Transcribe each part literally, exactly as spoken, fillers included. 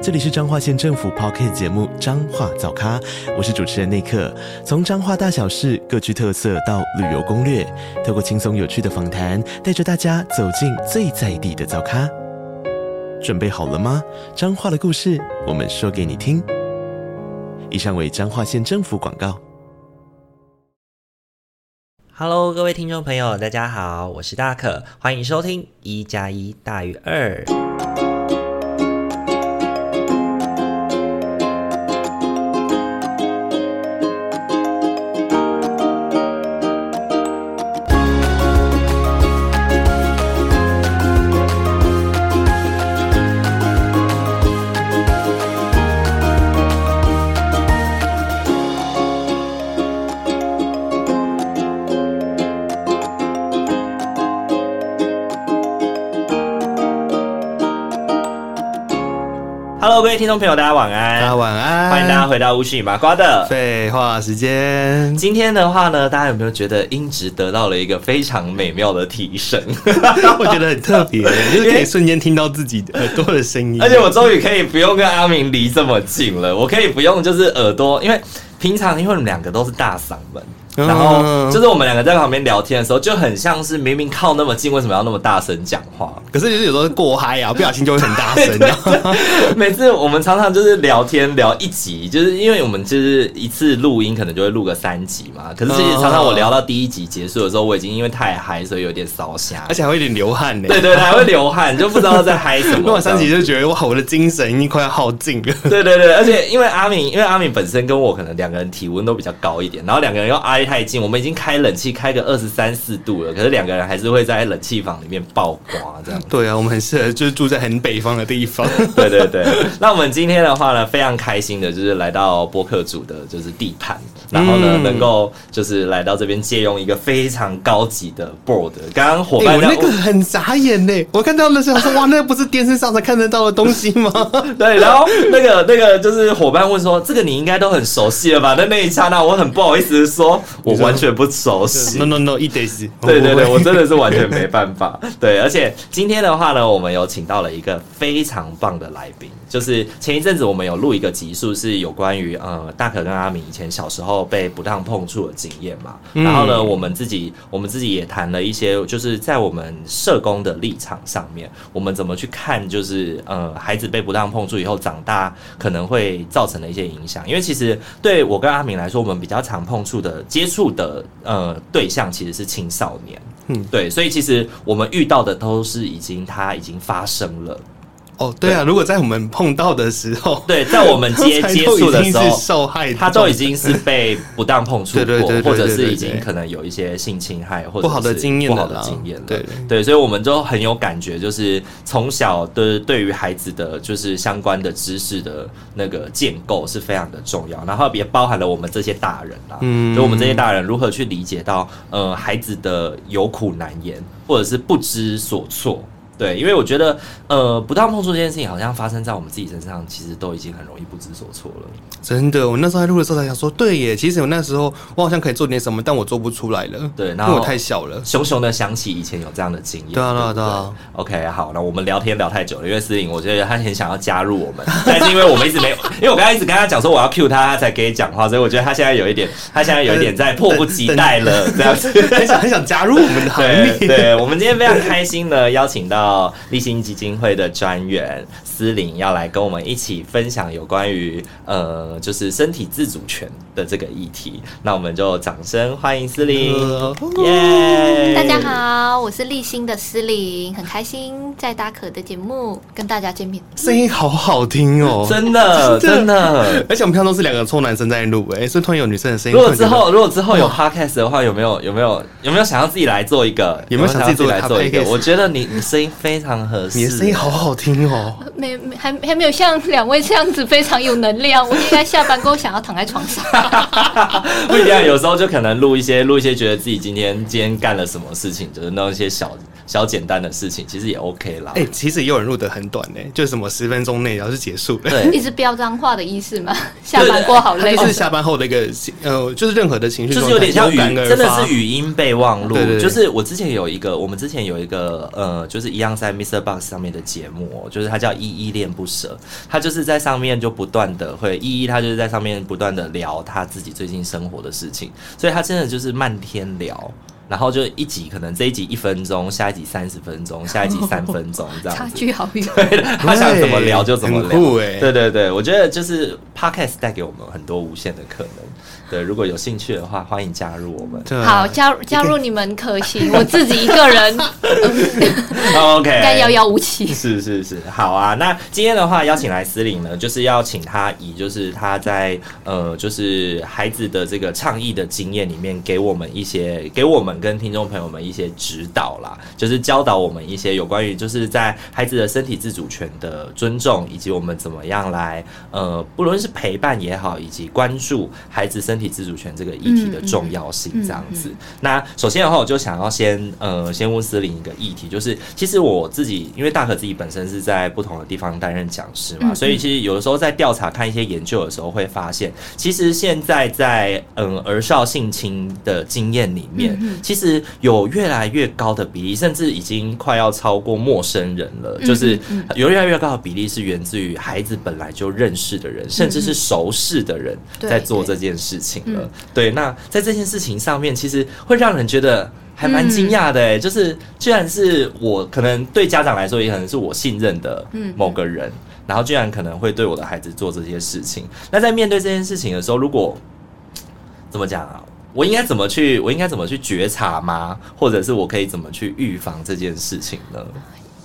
这里是彰化县政府 Podcast 节目《彰化早咖》，我是主持人内克。从彰化大小事各具特色到旅游攻略，透过轻松有趣的访谈，带着大家走进最在地的早咖。准备好了吗？彰化的故事，我们说给你听。以上为彰化县政府广告。Hello， 各位听众朋友，大家好，我是大可，欢迎收听一加一大于二。各位听众朋友，大家晚安。大家晚安，欢迎大家回到无需麻瓜的废话时间。今天的话呢，大家有没有觉得音质得到了一个非常美妙的提升？我觉得很特别，就是可以瞬间听到自己耳朵的声音。而且我终于可以不用跟阿明离这么近了，我可以不用就是耳朵，因为平常因为我们两个都是大嗓门。然后就是我们两个在旁边聊天的时候，就很像是明明靠那么近，为什么要那么大声讲话？可是就是有时候过嗨啊，不小心就会很大声。每次我们常常就是聊天聊一集，就是因为我们就是一次录音可能就会录个三集嘛。可是其实常常我聊到第一集结束的时候，我已经因为太嗨，所以有点烧瞎，而且还会有点流汗呢。对对，还会流汗，就不知道在嗨什么。录完三集就觉得哇，我的精神已经快要耗尽了。对对对，而且因为阿敏，因为阿敏本身跟我可能两个人体温都比较高一点，然后两个人又挨太近，我们已经开冷气开个二十三四度了，可是两个人还是会在冷气房里面爆瓜这样。对啊，我们很适合就是住在很北方的地方。对对对，那我们今天的话呢，非常开心的就是来到播客组的就是地盘，然后呢、嗯、能够就是来到这边借用一个非常高级的 board。刚刚伙伴、欸、我那个很傻眼呢、欸，我看到的时候说哇，那不是电视上才看得到的东西吗？对，然后那个那个就是伙伴问说，这个你应该都很熟悉了吧？那那一刹那，我很不好意思说。我完全不熟悉 ，no no no， 一 days， 对对对，我真的是完全没办法。对，而且今天的话呢，我们有请到了一个非常棒的来宾，就是前一阵子我们有录一个集数，是有关于呃大可跟阿明以前小时候被不当碰触的经验嘛。然后呢，我们自己我们自己也谈了一些，就是在我们社工的立场上面，我们怎么去看，就是呃孩子被不当碰触以后长大可能会造成的一些影响。因为其实对我跟阿明来说，我们比较常碰触的接触的呃对象其实是青少年，嗯，对，所以其实我们遇到的都是已经它已经发生了。哦，对啊，对，如果在我们碰到的时候，对，在我们接接触的时候，受害他都已经是被不当碰触过，对对对对对对对，或者是已经可能有一些性侵害或者不好的经验了，不好的经验了，对 对, 对，所以我们就很有感觉，就是从小对对于孩子的就是相关的知识的那个建构是非常的重要，然后也包含了我们这些大人啦，嗯，就我们这些大人如何去理解到呃孩子的有苦难言，或者是不知所措。对，因为我觉得，呃，不当碰触这件事情，好像发生在我们自己身上，其实都已经很容易不知所措了。真的，我那时候在录的时候才想说，对耶，其实我那时候我好像可以做点什么，但我做不出来了。对，然后因为我太小了。熊熊的想起以前有这样的经验。对啊，对啊，对啊。OK， 好，那我们聊天聊太久了，因为思颖，我觉得他很想要加入我们，但是因为我们一直没有，因为我刚才一直跟他讲说我要 cue 他，他才可以讲话，所以我觉得他现在有一点，他现在有一点在迫不及待了，这样子，很想很想加入我们的行列。对，对，我们今天非常开心的邀请到立新基金会的专员思玲要来跟我们一起分享有关于呃，就是身体自主权的这个议题。那我们就掌声欢迎思玲。耶！大家好，我是立新的思玲，很开心在大可的节目跟大家见面。声音好好听哦，真的真的，而且我们平常都是两个臭男生在录，哎，所以突然有女生的声音。如果之后如果之后有 podcast 的话，有没有有没有有没有想要自己来做一个？有没有想自己来做一个？我觉得你你声音。非常合适，你的声音好好听哦！没没还还没有像两位这样子非常有能量。我应该下班过后想要躺在床上，不一定。有时候就可能录一些录一些，觉得自己今天今天干了什么事情，就是那些小小简单的事情，其实也 OK 啦。哎、欸，其实也有人录得很短呢、欸，就是什么十分钟内然后就结束了。对，一直飙脏话的意思吗？下班过好累，就是下班后的一个呃，就是任何的情绪就是有点像语，真的是语音备忘录。就是我之前有一个，我们之前有一个呃，就是一样在 mister Box 上面的节目、喔，就是它叫依依恋不舍，它就是在上面就不断的会依依，它就是在上面不断的聊他自己最近生活的事情，所以他真的就是漫天聊。然后就一集可能这一集一分钟，下一集三十分钟，下一集三分钟这样子，差距好远。对，他想怎么聊就怎么聊。很酷欸、对对对，我觉得就是 podcast 带给我们很多无限的可能。对，如果有兴趣的话，欢迎加入我们。好，加入加入你们可行，我自己一个人，OK， 应该遥遥无期。是是是，好啊。那今天的话，邀请来思玲呢，就是要请他以就是他在呃就是孩子的这个倡议的经验里面，给我们一些给我们。跟听众朋友们一些指导啦，就是教导我们一些有关于就是在孩子的身体自主权的尊重，以及我们怎么样来呃，不论是陪伴也好，以及关注孩子身体自主权这个议题的重要性这样子。嗯嗯嗯嗯、那首先的话，我就想要先呃，先问思玲一个议题，就是其实我自己因为大可自己本身是在不同的地方担任讲师嘛，嗯嗯所以其实有的时候在调查看一些研究的时候，会发现其实现在在嗯、呃、儿少性侵的经验里面。嗯嗯其实有越来越高的比例，甚至已经快要超过陌生人了。就是有越来越高的比例是源自于孩子本来就认识的人，甚至是熟识的人在做这件事情了。对，那在这件事情上面，其实会让人觉得还蛮惊讶的、欸，就是居然是我可能对家长来说，也可能是我信任的某个人，然后居然可能会对我的孩子做这些事情。那在面对这件事情的时候，如果怎么讲啊？我应该怎么去？我应该怎么去觉察吗？或者是我可以怎么去预防这件事情呢？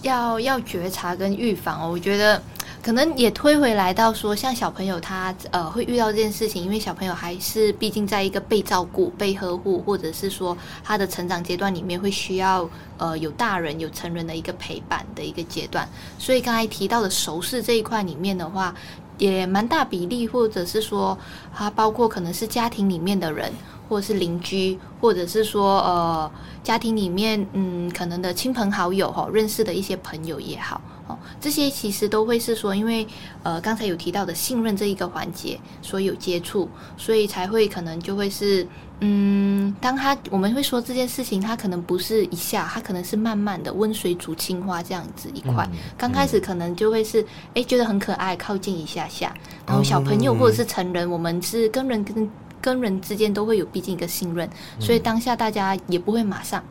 要要觉察跟预防哦，我觉得可能也推回来到说，像小朋友他呃会遇到这件事情，因为小朋友还是毕竟在一个被照顾、被呵护，或者是说他的成长阶段里面会需要呃有大人、有成人的一个陪伴的一个阶段，所以刚才提到的熟识这一块里面的话。也蛮大比例，或者是说，它包括可能是家庭里面的人，或者是邻居，或者是说呃家庭里面嗯可能的亲朋好友哈、哦，认识的一些朋友也好，哦这些其实都会是说，因为呃刚才有提到的信任这一个环节，所以有接触，所以才会可能就会是嗯，当他我们会说这件事情，它可能不是一下，它可能是慢慢的温水煮青蛙这样子一块，嗯、刚开始可能就会是哎、嗯、觉得很可爱，靠近一下。下然后小朋友或者是成人、嗯、我们是跟人跟跟人之间都会有毕竟一个信任、嗯、所以当下大家也不会马上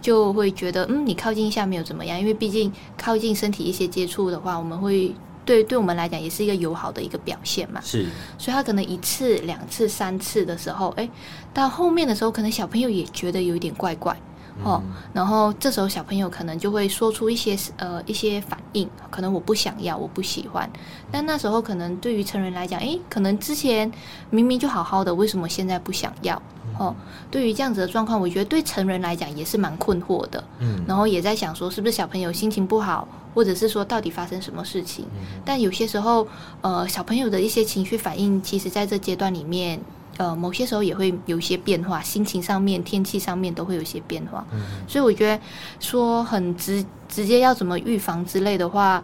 就会觉得嗯你靠近一下没有怎么样，因为毕竟靠近身体一些接触的话，我们会对对我们来讲也是一个友好的一个表现嘛，是，所以他可能一次两次三次的时候，哎到后面的时候可能小朋友也觉得有一点怪怪哦，然后这时候小朋友可能就会说出一些呃一些反应，可能我不想要，我不喜欢。但那时候可能对于成人来讲，哎，可能之前明明就好好的，为什么现在不想要？哦，对于这样子的状况，我觉得对成人来讲也是蛮困惑的。嗯，然后也在想说，是不是小朋友心情不好，或者是说到底发生什么事情？嗯、但有些时候，呃，小朋友的一些情绪反应，其实在这阶段里面。呃，某些时候也会有一些变化，心情上面、天气上面都会有一些变化，嗯、所以我觉得说很直直接要怎么预防之类的话，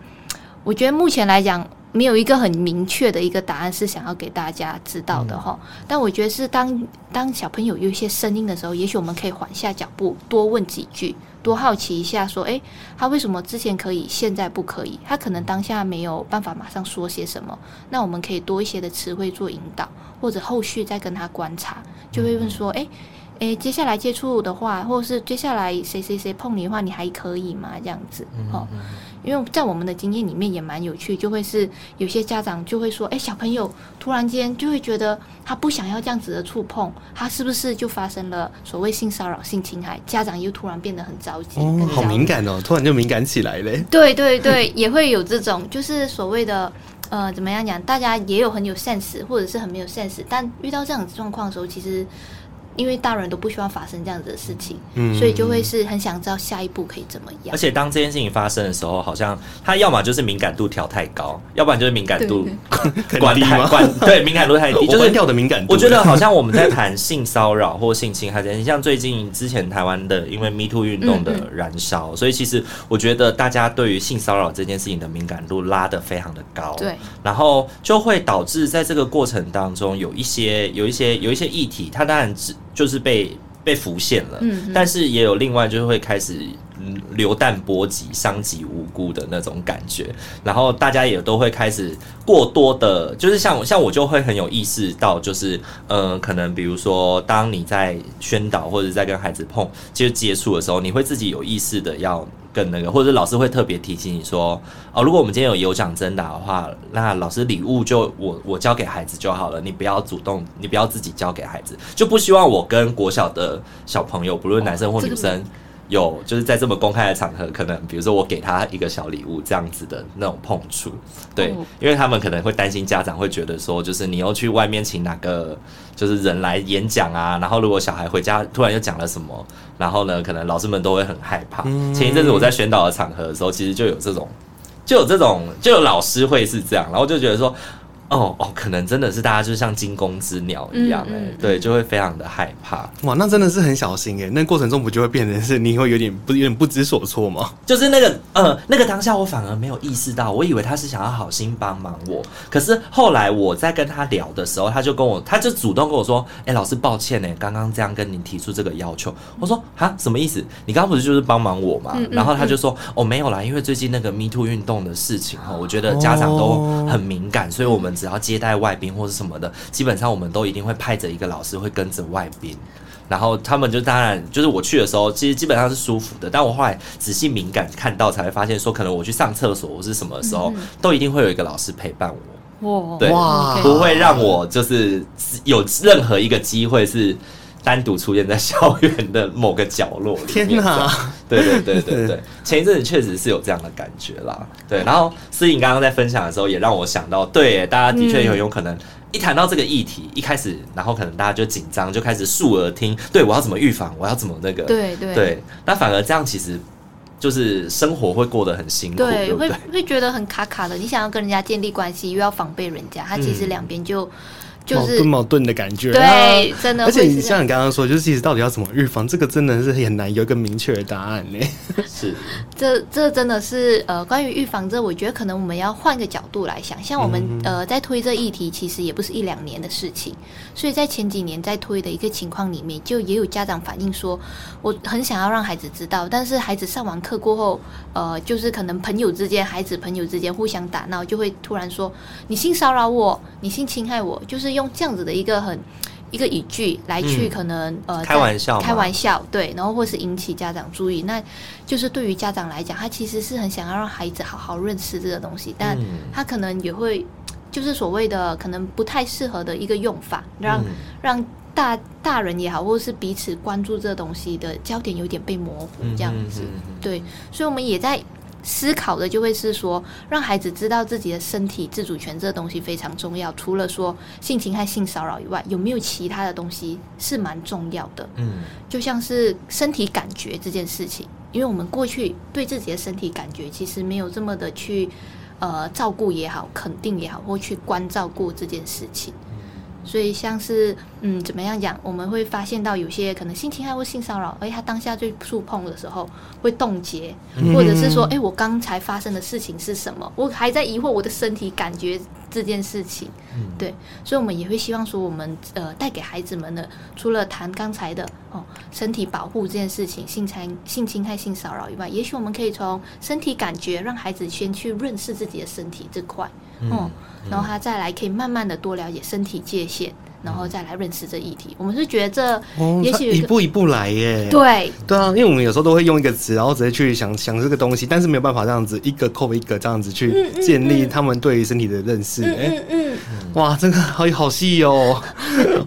我觉得目前来讲没有一个很明确的一个答案是想要给大家知道的哈。嗯、但我觉得是当当小朋友有一些声音的时候，也许我们可以缓下脚步，多问几句，多好奇一下说，哎，他为什么之前可以，现在不可以？他可能当下没有办法马上说些什么，那我们可以多一些的词汇做引导，或者后续再跟他观察，就会问说，哎，哎，接下来接触的话，或者是接下来谁谁谁碰你的话，你还可以吗？这样子，哦，因为在我们的经验里面也蛮有趣，就会是有些家长就会说，哎，小朋友突然间就会觉得他不想要这样子的触碰，他是不是就发生了所谓性骚扰、性侵害？家长又突然变得很着急，哦，好敏感哦，突然就敏感起来了。对对对，也会有这种，就是所谓的。呃，怎么样讲？大家也有很有 sense， 或者是很没有 sense， 但遇到这样的状况的时候，其实因为大人都不希望发生这样子的事情、嗯、所以就会是很想知道下一步可以怎么样。而且当这件事情发生的时候，好像他要么就是敏感度调太高，要不然就是敏感度关太关对敏感度太低，就是掉的敏感度。我觉得好像我们在谈性骚扰或性侵害，像最近之前台湾的因为 MeToo 运动的燃烧、嗯嗯、所以其实我觉得大家对于性骚扰这件事情的敏感度拉得非常的高，对，然后就会导致在这个过程当中有一些有一些有一些议题，它当然就是被被浮现了、嗯、但是也有另外就是会开始流弹波及伤及无辜的那种感觉，然后大家也都会开始过多的就是像像我就会很有意识到，就是呃，可能比如说当你在宣导或者在跟孩子碰就接触的时候，你会自己有意识的要跟那个，或者老师会特别提醒你说，哦，如果我们今天有有奖征答的话，那老师礼物就我我交给孩子就好了，你不要主动，你不要自己交给孩子，就不希望我跟国小的小朋友，不论男生或女生，哦，这个有就是在这么公开的场合，可能比如说我给他一个小礼物这样子的那种碰触，对，哦，因为他们可能会担心家长会觉得说，就是你又去外面请哪个就是人来演讲啊，然后如果小孩回家突然又讲了什么，然后呢可能老师们都会很害怕。嗯，前一阵子我在宣导的场合的时候，其实就有这种就有这种就有老师会是这样，然后就觉得说哦哦，可能真的是大家就像惊弓之鸟一样，欸嗯嗯、对，就会非常的害怕。哇，那真的是很小心耶，欸，那过程中不就会变成是你会有点不有点不知所措吗？就是那个呃那个当下我反而没有意识到，我以为他是想要好心帮忙我，可是后来我在跟他聊的时候，他就跟我他就主动跟我说，哎、欸，老师抱歉哎、欸，刚刚这样跟你提出这个要求。我说哈什么意思？你刚刚不是就是帮忙我吗？嗯嗯嗯然后他就说哦没有啦，因为最近那个 MeToo 运动的事情哈，我觉得家长都很敏感，哦、所以我们。只要接待外宾或是什么的，基本上我们都一定会派着一个老师会跟着外宾，然后他们就当然就是我去的时候其实基本上是舒服的，但我后来仔细敏感看到才会发现说，可能我去上厕所或是什么的时候，嗯、都一定会有一个老师陪伴我，对，不会让我就是有任何一个机会是单独出现在校园的某个角落。天哪！对对对对对，前一阵子确实是有这样的感觉啦。对，然后思颖刚刚在分享的时候，也让我想到，对，大家的确很有可能一谈到这个议题，一开始，然后可能大家就紧张，就开始竖耳听，对我要怎么预防，我要怎么那个，对对对，那反而这样其实。就是生活会过得很辛苦， 对, 对, 不对 会, 会觉得很卡卡的，你想要跟人家建立关系又要防备人家，他其实两边就、嗯就是、矛盾矛盾的感觉，对，真的。而且你像你刚刚说，就是其实到底要怎么预防，这个真的是很难有一个明确的答案耶。是，这这真的是呃，关于预防这，我觉得可能我们要换个角度来想，像我们、嗯、呃在推这议题，其实也不是一两年的事情，所以在前几年在推的一个情况里面，就也有家长反映说，我很想要让孩子知道，但是孩子上完课过后，呃，就是可能朋友之间、孩子朋友之间互相打闹，就会突然说你性骚扰我，你性侵害我，就是。用这样子的一个很一个语句来去可能、嗯、呃开玩笑开玩笑对，然后或是引起家长注意，那就是对于家长来讲，他其实是很想要让孩子好好认识这个东西，但他可能也会就是所谓的可能不太适合的一个用法，让、嗯、让大大人也好，或是彼此关注这个东西的焦点有点被模糊这样子，嗯嗯嗯嗯对，所以我们也在。思考的就会是说，让孩子知道自己的身体自主权这东西非常重要。除了说性侵害、性骚扰以外，有没有其他的东西是蛮重要的？嗯，就像是身体感觉这件事情，因为我们过去对自己的身体感觉其实没有这么的去呃照顾也好、肯定也好，或去关照过这件事情。所以像是嗯怎么样讲，我们会发现到有些可能性侵害或性骚扰，哎，他当下最触碰的时候会冻结，或者是说哎我刚才发生的事情是什么，我还在疑惑我的身体感觉这件事情，对，所以我们也会希望说我们呃带给孩子们的，除了谈刚才的哦身体保护这件事情、性侵性侵害、性骚扰以外，也许我们可以从身体感觉让孩子先去认识自己的身体这块。嗯，然后他再来可以慢慢的多了解身体界限，然后再来认识这议题。我们是觉得这也许、哦、一步一步来耶。对对啊，因为我们有时候都会用一个词，然后直接去想想这个东西，但是没有办法这样子一个扣一个这样子去建立他们对于身体的认识。嗯嗯 嗯, 嗯, 嗯哇，这个好好细哦。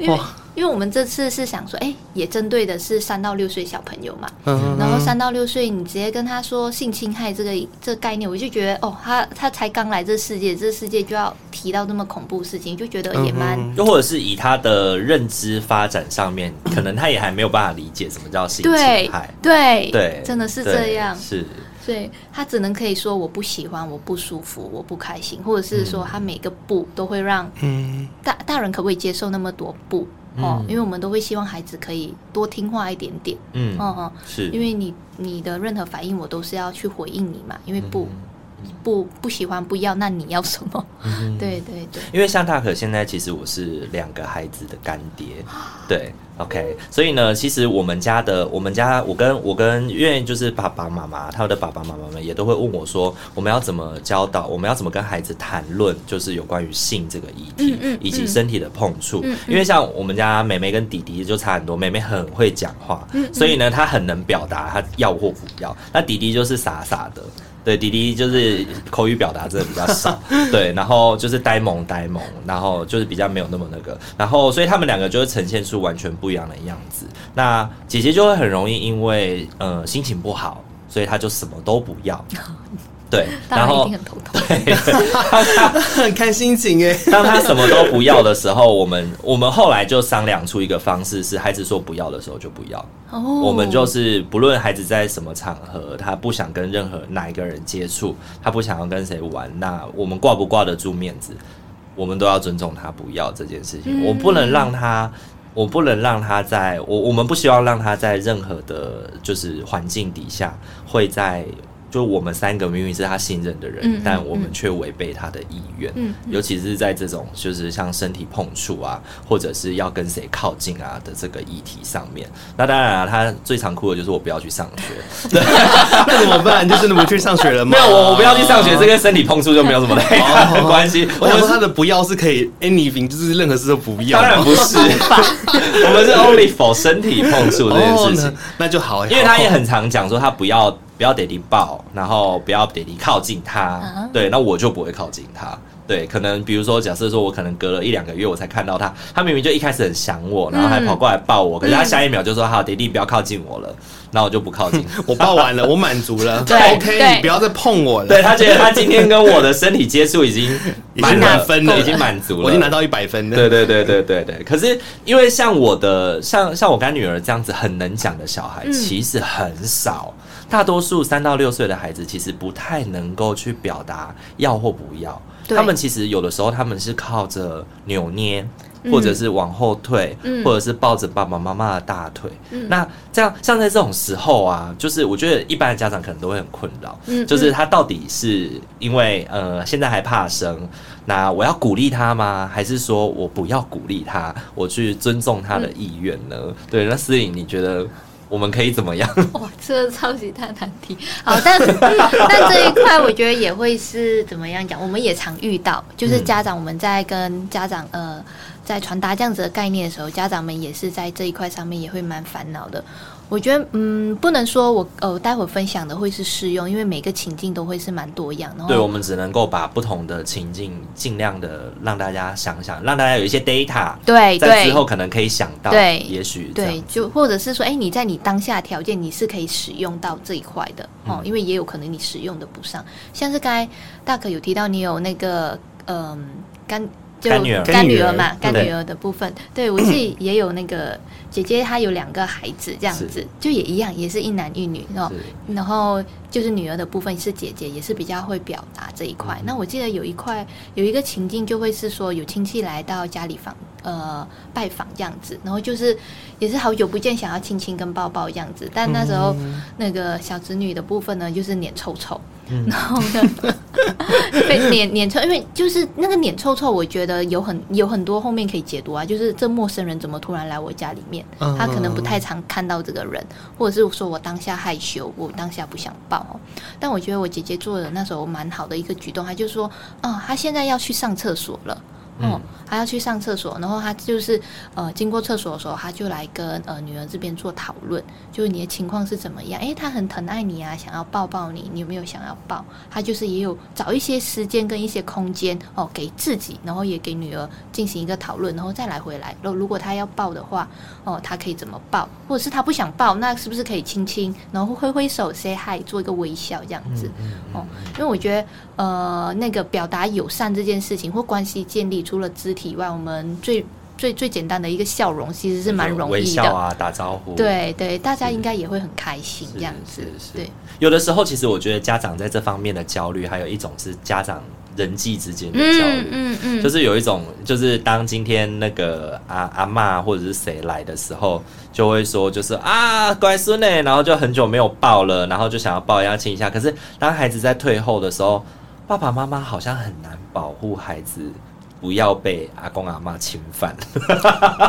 哇。因为我们这次是想说哎，也针对的是三到六岁小朋友嘛，嗯，然后三到六岁你直接跟他说性侵害这个这个概念，我就觉得哦，他他才刚来这世界，这世界就要提到这么恐怖事情，就觉得也蛮，嗯，又或者是以他的认知发展上面，可能他也还没有办法理解什么叫性侵害，对 对, 对，真的是这样，是。对，他只能可以说我不喜欢，我不舒服，我不开心，或者是说他每个不都会让，嗯，大大人可不可以接受那么多不，嗯哦，因为我们都会希望孩子可以多听话一点点，嗯哦，是因为你你的任何反应我都是要去回应你嘛，因为不，嗯不不喜欢不要，那你要什么，嗯，对对对，因为像大可现在其实我是两个孩子的干爹，对 OK， 所以呢其实我们家的我们家我跟我跟因为就是爸爸妈妈他的爸爸妈妈们也都会问我说我们要怎么教导，我们要怎么跟孩子谈论就是有关于性这个议题，嗯嗯嗯，以及身体的碰触，嗯嗯，因为像我们家妹妹跟弟弟就差很多，妹妹很会讲话，嗯嗯，所以呢她很能表达她要或不要，那弟弟就是傻傻的，对，弟弟就是口语表达真的比较少，对，然后就是呆萌呆萌，然后就是比较没有那么那个，然后所以他们两个就会呈现出完全不一样的样子。那姐姐就会很容易因为呃心情不好，所以她就什么都不要。对，然后一定很头痛，对，很看心情耶。当他什么都不要的时候，我们我们后来就商量出一个方式，是孩子说不要的时候就不要。Oh. 我们就是不论孩子在什么场合，他不想跟任何哪一个人接触，他不想要跟谁玩，那我们挂不挂得住面子，我们都要尊重他不要这件事情。嗯，我不能让他。我不能让他在我我们不希望让他在任何的，就是环境底下会在。就我们三个明明是他信任的人，嗯，但我们却违背他的意愿，嗯嗯，尤其是在这种就是像身体碰触啊，或者是要跟谁靠近啊的这个议题上面。那当然啊，他最常哭的就是我不要去上学。那怎么办？就真的不去上学了吗？没有，我我不要去上学，这跟身体碰触就没有什么太大的关系。我想说他的不要是可以 anything， 就是任何事都不要。当然不是，我们是 only for 身体碰触这件事情。哦，那, 那就好，因为他也很常讲说他不要。不要 daddy 抱，然后不要 daddy 靠近他，啊，对，那我就不会靠近他。对，可能比如说，假设说我可能隔了一两个月我才看到他，他明明就一开始很想我，然后还跑过来抱我，嗯，可是他下一秒就说：“好，爹地不要靠近我了。”那我就不靠近，我抱完了，我满足了，对 ，OK， 你不要再碰我了。对，他觉得他今天跟我的身体接触已经满分了，已经满足了，我已经拿到一百分了。对对对对对对。可是因为像我的像像我干女儿这样子很能讲的小孩，嗯，其实很少，大多数三到六岁的孩子其实不太能够去表达要或不要。他们其实有的时候他们是靠着扭捏，或者是往后退，嗯，或者是抱着爸爸妈妈的大腿，嗯，那这样像在这种时候啊，就是我觉得一般的家长可能都会很困扰，嗯，就是他到底是因为呃现在还怕生，那我要鼓励他吗？还是说我不要鼓励他，我去尊重他的意愿呢？嗯，对，那思颖你觉得我们可以怎么样？哇，这个超级大难题。好，但但这一块我觉得也会是怎么样讲？我们也常遇到，就是家长我们在跟家长呃在传达这样子的概念的时候，家长们也是在这一块上面也会蛮烦恼的。我觉得嗯，不能说我呃待会分享的会是适用，因为每个情境都会是蛮多样的。对，我们只能够把不同的情境尽量的让大家想想，让大家有一些 data， 对，在之后可能可以想到，对，也许对，就或者是说，哎，你在你当下条件你是可以使用到这一块的哦，嗯，因为也有可能你使用的不上，像是刚才大可有提到你有那个嗯干。就干女儿干女儿嘛，干女儿的部分， 对, 对我自己也有那个姐姐，她有两个孩子这样子，就也一样，也是一男一女哦。然后就是女儿的部分是姐姐，也是比较会表达这一块。嗯，那我记得有一块有一个情境，就会是说有亲戚来到家里访呃拜访这样子，然后就是也是好久不见，想要亲亲跟抱抱这样子。但那时候，嗯，那个小侄女的部分呢，就是脸臭臭。嗯，然后呢，被脸脸臭，因为就是那个脸臭臭，我觉得有很有很多后面可以解读啊，就是这陌生人怎么突然来我家里面，嗯，他可能不太常看到这个人，或者是说我当下害羞，我当下不想抱，哦，但我觉得我姐姐做的那时候蛮好的一个举动，她就说，哦，她现在要去上厕所了。嗯、哦，他要去上厕所，然后他就是呃经过厕所的时候，他就来跟呃女儿这边做讨论，就是你的情况是怎么样，诶他很疼爱你啊，想要抱抱你，你有没有想要抱他，就是也有找一些时间跟一些空间哦给自己，然后也给女儿进行一个讨论，然后再来回来，如果他要抱的话哦他可以怎么抱，或者是他不想抱，那是不是可以亲亲，然后挥挥手 say hi 做一个微笑这样子、嗯嗯嗯、哦，因为我觉得呃那个表达友善这件事情或关系建立除了肢体以外，我们最最最简单的一个笑容其实是蛮容易的，微笑啊，打招呼，对对，大家应该也会很开心这样子。对，有的时候其实我觉得家长在这方面的焦虑，还有一种是家长人际之间的焦虑、嗯嗯嗯、就是有一种就是当今天那个阿阿嬷或者是谁来的时候，就会说就是啊乖孙耶，然后就很久没有抱了，然后就想要抱一下亲一下，可是当孩子在退后的时候，爸爸妈妈好像很难保护孩子不要被阿公阿嬤侵犯，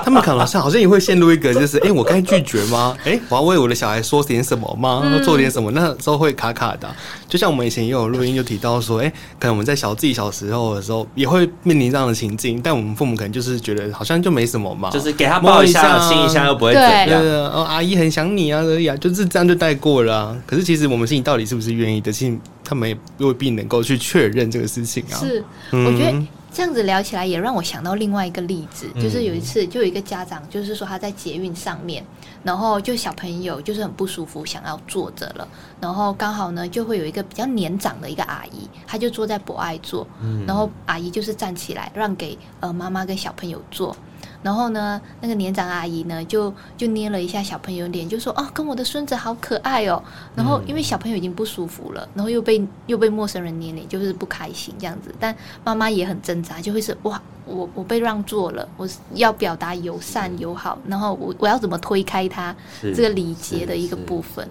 他们可能好像也会陷入一个就是，哎、欸，我该拒绝吗？哎、欸，我要为我的小孩说点什么吗？做点什么？那时候会卡卡的、啊。就像我们以前也有录音就提到说，哎、欸，可能我们在小自己小时候的时候也会面临这样的情境，但我们父母可能就是觉得好像就没什么嘛，就是给他抱一下、亲一下又不会怎样。对对、哦，阿姨很想你啊，而已啊，就是这样就带过了、啊。可是其实我们心里到底是不是愿意的，其实他们也未必能够去确认这个事情啊。是，我觉得。嗯这样子聊起来也让我想到另外一个例子，就是有一次就有一个家长就是说他在捷运上面，然后就小朋友就是很不舒服想要坐着了，然后刚好呢就会有一个比较年长的一个阿姨，她就坐在博爱座，然后阿姨就是站起来让给呃妈妈跟小朋友坐，然后呢那个年长阿姨呢就就捏了一下小朋友脸，就说哦跟我的孙子好可爱哦，然后因为小朋友已经不舒服了，然后又被又被陌生人捏脸，就是不开心这样子，但妈妈也很挣扎，就会是哇我我被让座了，我要表达友善友好，然后我我要怎么推开他这个礼节的一个部分。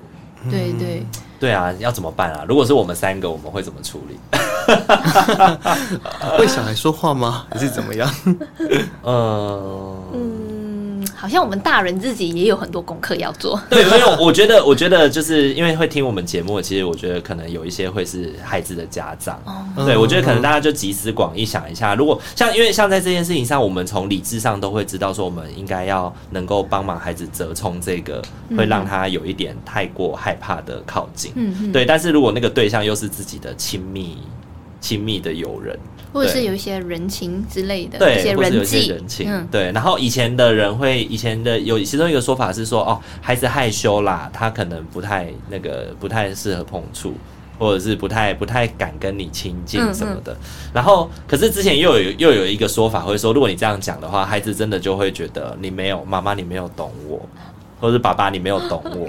对对、嗯、对啊，要怎么办啊？如果是我们三个，我们会怎么处理？为小孩说话吗？还是怎么样？呃、嗯，好像我们大人自己也有很多功课要做。对，因为我觉得，我觉得就是因为会听我们节目，其实我觉得可能有一些会是孩子的家长。哦、对，我觉得可能大家就集思广益想一下，如果像因为像在这件事情上，我们从理智上都会知道说，我们应该要能够帮忙孩子折冲这个，会让他有一点太过害怕的靠近。嗯，对。但是如果那个对象又是自己的亲密。亲密的友人，或者是有一些人情之类的，对，一些人际，或者有一些人情、嗯，对。然后以前的人会，以前的有其中一个说法是说，哦，孩子害羞啦，他可能不太那个，不太适合碰触，或者是不太不太敢跟你亲近什么的。嗯嗯，然后，可是之前又有又有一个说法会说，如果你这样讲的话，孩子真的就会觉得你没有妈妈，你没有懂我。或是爸爸你没有懂我，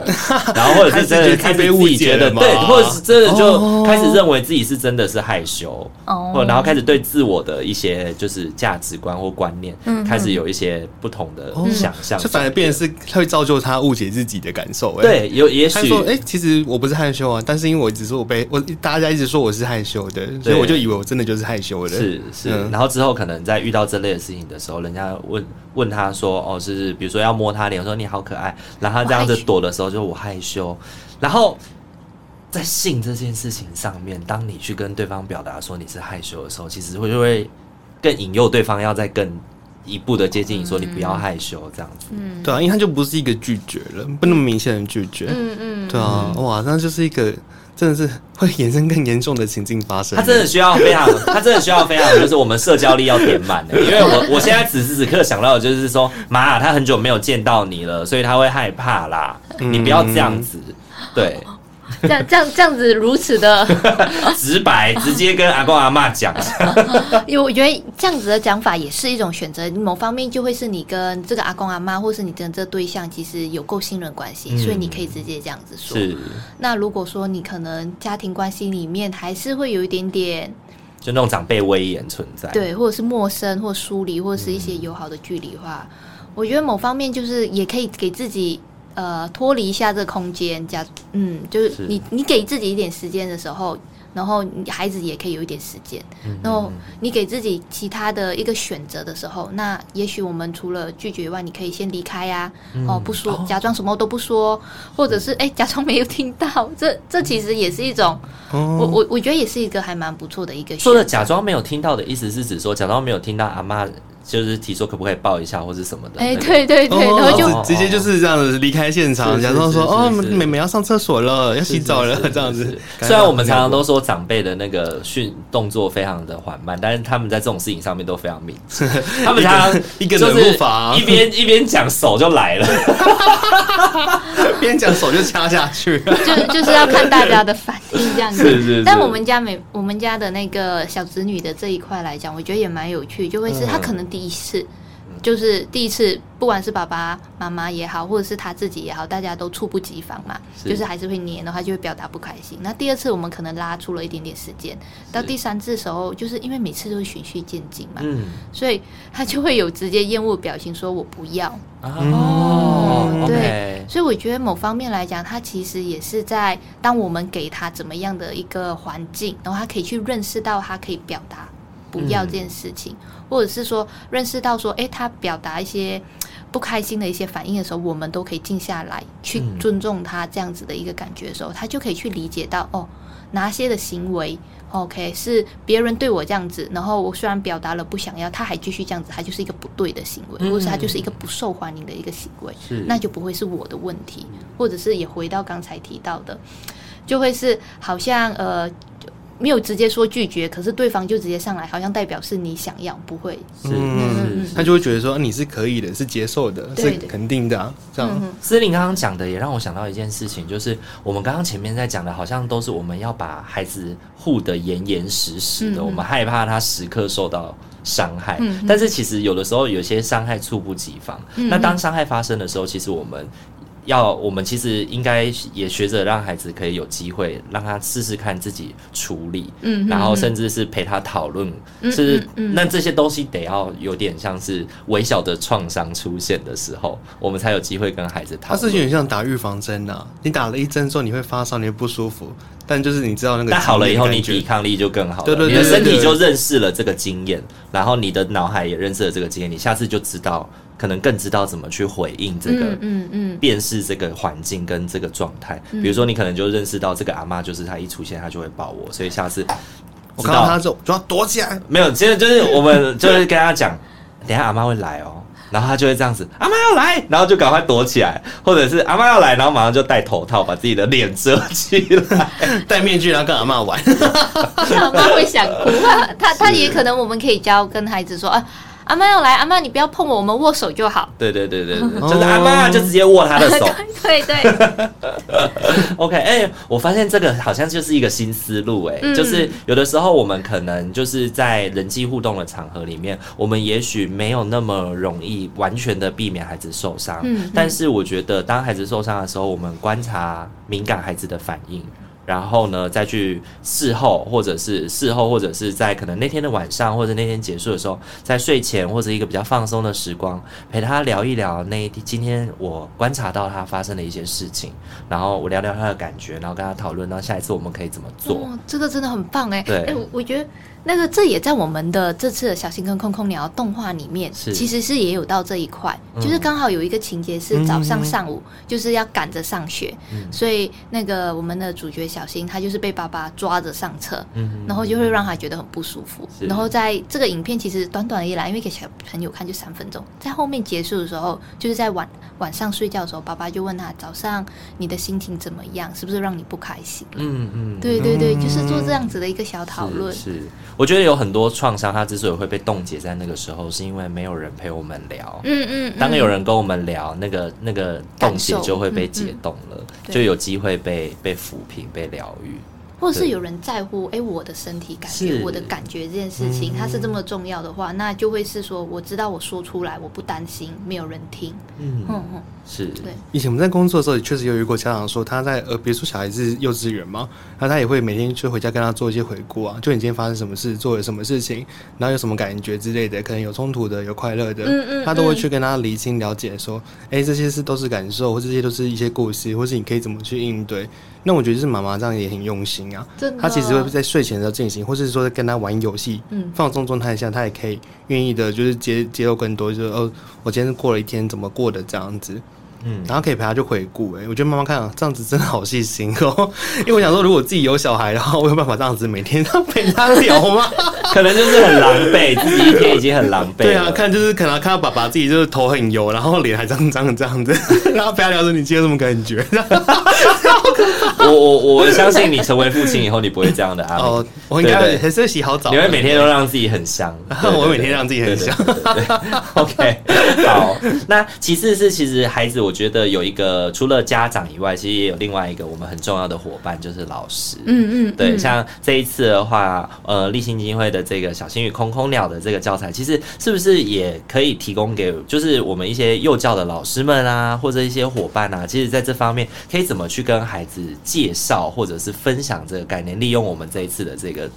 然后或者是真的开始自己觉得对，或者是真的就开始认为自己是真的是害羞，或然后开始对自我的一些就是价值观或观念开始有一些不同的想象，就反而变成是会造就他误解自己的感受。对，有也许他说哎，其实我不是害羞啊，但是因为我一直说我被我大家一直说我是害羞的，所以我就以为我真的就是害羞的。是是，然后之后可能在遇到这类的事情的时候，人家问问他说哦，是比如说要摸他脸，我说你好可爱。然后他这样子躲的时候，就我害羞。然后在性这件事情上面，当你去跟对方表达说你是害羞的时候，其实会就会更引诱对方要再更一步的接近你，说你不要害羞这样子。嗯，对啊，因为他就不是一个拒绝了，不那么明显的拒绝。嗯嗯，对啊，哇，那就是一个。真的是会衍生更严重的情境发生。他真的需要非常，他真的需要非常，就是我们社交力要填满的。因为我我现在此时此刻想到的就是说，妈，他很久没有见到你了，所以他会害怕啦。嗯、你不要这样子，对，这样这样这样子如此的直白，直接跟阿公阿嬷讲。因为我觉得这样子的讲法也是一种选择，某方面就会是你跟这个阿公阿嬷，或是你跟这对象其实有够信任关系，嗯、所以你可以直接这样子说。是。那如果说你可能家庭关系里面还是会有一点点，就那种长辈威严存在，对，或者是陌生或疏离，或者是一些友好的距离的话，嗯、我觉得某方面就是也可以给自己呃脱离一下这个空间，加嗯就是你你给自己一点时间的时候，然后孩子也可以有一点时间，然后你给自己其他的一个选择的时候，那也许我们除了拒绝以外，你可以先离开呀、啊嗯，哦不说、哦，假装什么都不说，或者是哎、欸、假装没有听到，这这其实也是一种，哦、我我我觉得也是一个还蛮不错的一个选择。说的假装没有听到的意思是指说假装没有听到阿嬤就是提说可不可以抱一下或是什么的，哎、那個欸、对对对，哦、然后就、哦、直接就是这样子离开现场，假装说哦妹妹要上厕所了，要洗澡了，是是是这样子。虽然我们常常都说长辈的那个训动作非常的缓慢，但是他们在这种事情上面都非常敏捷，他们常常一个人不防，一边一边讲手就来了，边讲手就掐下去，就就是要看大家的反应这样子。是是是，但我们家每我们家的那个小子女的这一块来讲，我觉得也蛮有趣，就会是他可能。第一次就是第一次不管是爸爸妈妈也好或者是他自己也好，大家都猝不及防嘛，是就是还是会黏的话就会表达不开心。那第二次我们可能拉出了一点点时间，到第三次的时候就是因为每次都会循序渐进嘛、嗯、所以他就会有直接厌恶表情说我不要哦、嗯、对、okay、所以我觉得某方面来讲他其实也是在当我们给他怎么样的一个环境，然后他可以去认识到他可以表达不要这件事情、嗯、或者是说认识到说、欸、他表达一些不开心的一些反应的时候，我们都可以静下来去尊重他这样子的一个感觉的时候、嗯、他就可以去理解到哦，哪些的行为 OK 是别人对我这样子，然后我虽然表达了不想要，他还继续这样子，他就是一个不对的行为、嗯、或者是他就是一个不受欢迎的一个行为，那就不会是我的问题。或者是也回到刚才提到的，就会是好像呃没有直接说拒绝，可是对方就直接上来，好像代表是你想要，不会是、嗯、他就会觉得说你是可以的，是接受的，是肯定的、啊、这样。思玲刚刚讲的也让我想到一件事情，就是我们刚刚前面在讲的好像都是我们要把孩子护得严严实实的、嗯、我们害怕他时刻受到伤害、嗯、但是其实有的时候有些伤害猝不及防、嗯、那当伤害发生的时候，其实我们要我们其实应该也学着让孩子可以有机会让他试试看自己处理、嗯、然后甚至是陪他讨论、嗯、是、嗯、那这些东西得要有点像是微小的创伤出现的时候，我们才有机会跟孩子讨论。它是有点像打预防针啊，你打了一针之后你会发烧，你会不舒服，但就是你知道那个，但好了以后你抵抗力就更好了，对对对对对对，你的身体就认识了这个经验，然后你的脑海也认识了这个经验，你下次就知道，可能更知道怎么去回应这个，嗯嗯，辨识这个环境跟这个状态、嗯嗯。比如说，你可能就认识到这个阿嬤就是她一出现，她就会抱我，所以下次我看到她就就要躲起来。没有，其实就是我们就是跟她讲，等一下阿嬤会来哦。然后他就会这样子，阿嬤要来，然后就赶快躲起来，或者是阿嬤要来，然后马上就戴头套把自己的脸遮起来，戴面具，然后跟阿嬤玩。阿嬤会想哭，他他也可能我们可以教跟孩子说啊，阿嬤要来，阿嬤你不要碰我，我们握手就好。对对对 对, 对，就是阿嬤就直接握他的手。对对对。OK， 哎、欸，我发现这个好像就是一个新思路、欸，哎、嗯，就是有的时候我们可能就是在人际互动的场合里面，我们也许没有那么容易完全的避免孩子受伤、嗯嗯，但是我觉得当孩子受伤的时候，我们观察敏感孩子的反应。然后呢，再去事后，或者是事后，或者是在可能那天的晚上，或者那天结束的时候，在睡前或者一个比较放松的时光，陪他聊一聊那一天，今天我观察到他发生的一些事情，然后我聊聊他的感觉，然后跟他讨论，然后下一次我们可以怎么做。哦、这个真的很棒哎！对、欸我，我觉得那个这也在我们的这次的小星跟空空鸟动画里面，其实是也有到这一块、嗯，就是刚好有一个情节是早上上午、嗯、就是要赶着上学、嗯，所以那个我们的主角小。小新他就是被爸爸抓着上车、嗯、然后就会让他觉得很不舒服，然后在这个影片其实短短一来，因为给小朋友看就三分钟，在后面结束的时候，就是在 晚, 晚上睡觉的时候，爸爸就问他早上你的心情怎么样，是不是让你不开心、嗯嗯、对对对、嗯、就是做这样子的一个小讨论。是是，我觉得有很多创伤他之所以会被冻结在那个时候，是因为没有人陪我们聊、嗯嗯嗯、当有人跟我们聊，那个那个冻结就会被解冻了、嗯嗯、就有机会被被抚平被疗愈。或者是有人在乎哎、欸、我的身体感觉我的感觉这件事情、嗯、它是这么重要的话，那就会是说我知道我说出来我不担心没有人听。 嗯, 嗯, 嗯是对。以前我们在工作的时候也确实有遇过家长说他在呃比如说小孩子幼稚园嘛，那他也会每天就回家跟他做一些回顾啊，就你今天发生什么事做了什么事情，然后有什么感觉之类的，可能有冲突的有快乐的、嗯嗯、他都会去跟他厘清了解说哎、欸、这些事都是感受，或这些都是一些故事，或是你可以怎么去应对。那我觉得就是妈妈这样也很用心啊，她其实会在睡前的时候进行，或是说跟她玩游戏、嗯、放松状态下她也可以愿意的就是揭揭露更多，就是哦我今天过了一天怎么过的这样子，嗯，然后可以陪她去回顾。哎、欸，我觉得妈妈看、啊、这样子真的好细心哦，因为我想说如果自己有小孩然后我有办法这样子每天都陪她聊吗？可能就是很狼狈，自己一天已经很狼狈了。对啊，看就是可能看到爸爸自己就是头很油，然后脸还脏脏的这样子，然后陪他聊说你今天有什么感觉？我我我相信你成为父亲以后，你不会这样的啊。哦，我应该还是洗好澡，你会每天都让自己很香。對對對我每天让自己很香。對對對對 OK， 好。那其次是，其实孩子，我觉得有一个除了家长以外，其实也有另外一个我们很重要的伙伴，就是老师。嗯 嗯, 嗯，对，像这一次的话，呃，立新基金会的这个小星与空空鸟的这个教材，其实是不是也可以提供给就是我们一些幼教的老师们啊，或者一些伙伴啊，其实在这方面可以怎么去跟孩子介绍或者是分享这个概念，利用我们这一次的这个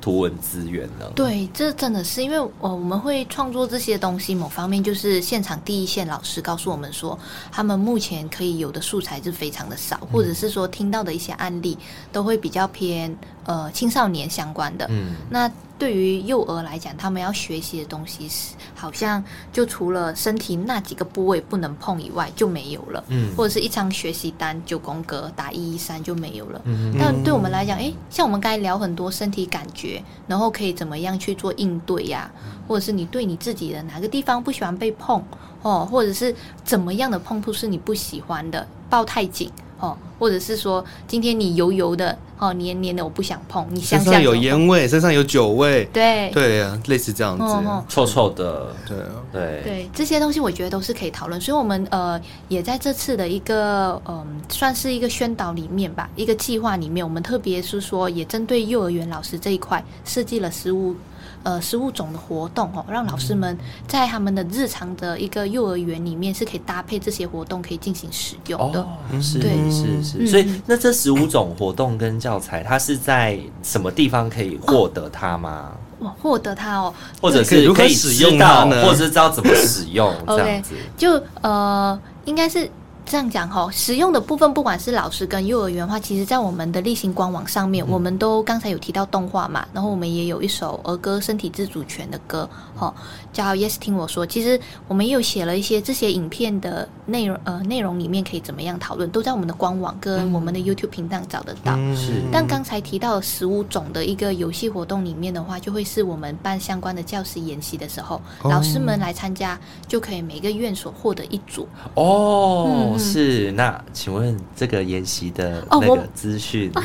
图文资源呢？对，这真的是因为、呃、我们会创作这些东西，某方面就是现场第一线老师告诉我们说他们目前可以有的素材是非常的少、嗯、或者是说听到的一些案例都会比较偏呃青少年相关的、嗯、那对于幼儿来讲，他们要学习的东西好像就除了身体那几个部位不能碰以外就没有了、嗯、或者是一张学习单九宫格打一一三就没有了、嗯、但对我们来讲，诶，像我们刚才聊很多身体感觉，然后可以怎么样去做应对呀、啊，或者是你对你自己的哪个地方不喜欢被碰、哦、或者是怎么样的碰触是你不喜欢的，抱太紧哦，或者是说今天你油油的哦，黏黏的我不想碰，你想想身上有烟味，身上有酒味，对对啊，类似这样子、哦哦、臭臭的，对、啊、对对，这些东西我觉得都是可以讨论。所以我们呃也在这次的一个嗯、呃、算是一个宣导里面吧，一个计划里面，我们特别是说也针对幼儿园老师这一块设计了十五呃十五种的活动哦，让老师们在他们的日常的一个幼儿园里面是可以搭配这些活动可以进行使用的。哦、是对是是、嗯，所以那这十五种活动跟教材，它是在什么地方可以获得它吗？哦获得它哦，或者是可以使用它呢，或者是知道怎么使用这样子。Okay, 就呃，应该是这样讲哈、哦，使用的部分不管是老师跟幼儿园的话，其实在我们的立新官网上面、嗯、我们都刚才有提到动画嘛，然后我们也有一首儿歌身体自主权的歌、哦、叫 Yes 听我说，其实我们也有写了一些这些影片的内容，呃，内容里面可以怎么样讨论，都在我们的官网跟我们的 YouTube 频道找得到、嗯、但刚才提到十五种的一个游戏活动里面的话，就会是我们办相关的教师研习的时候、哦、老师们来参加，就可以每个院所获得一组哦、嗯是。那请问这个研习的那个资讯、哦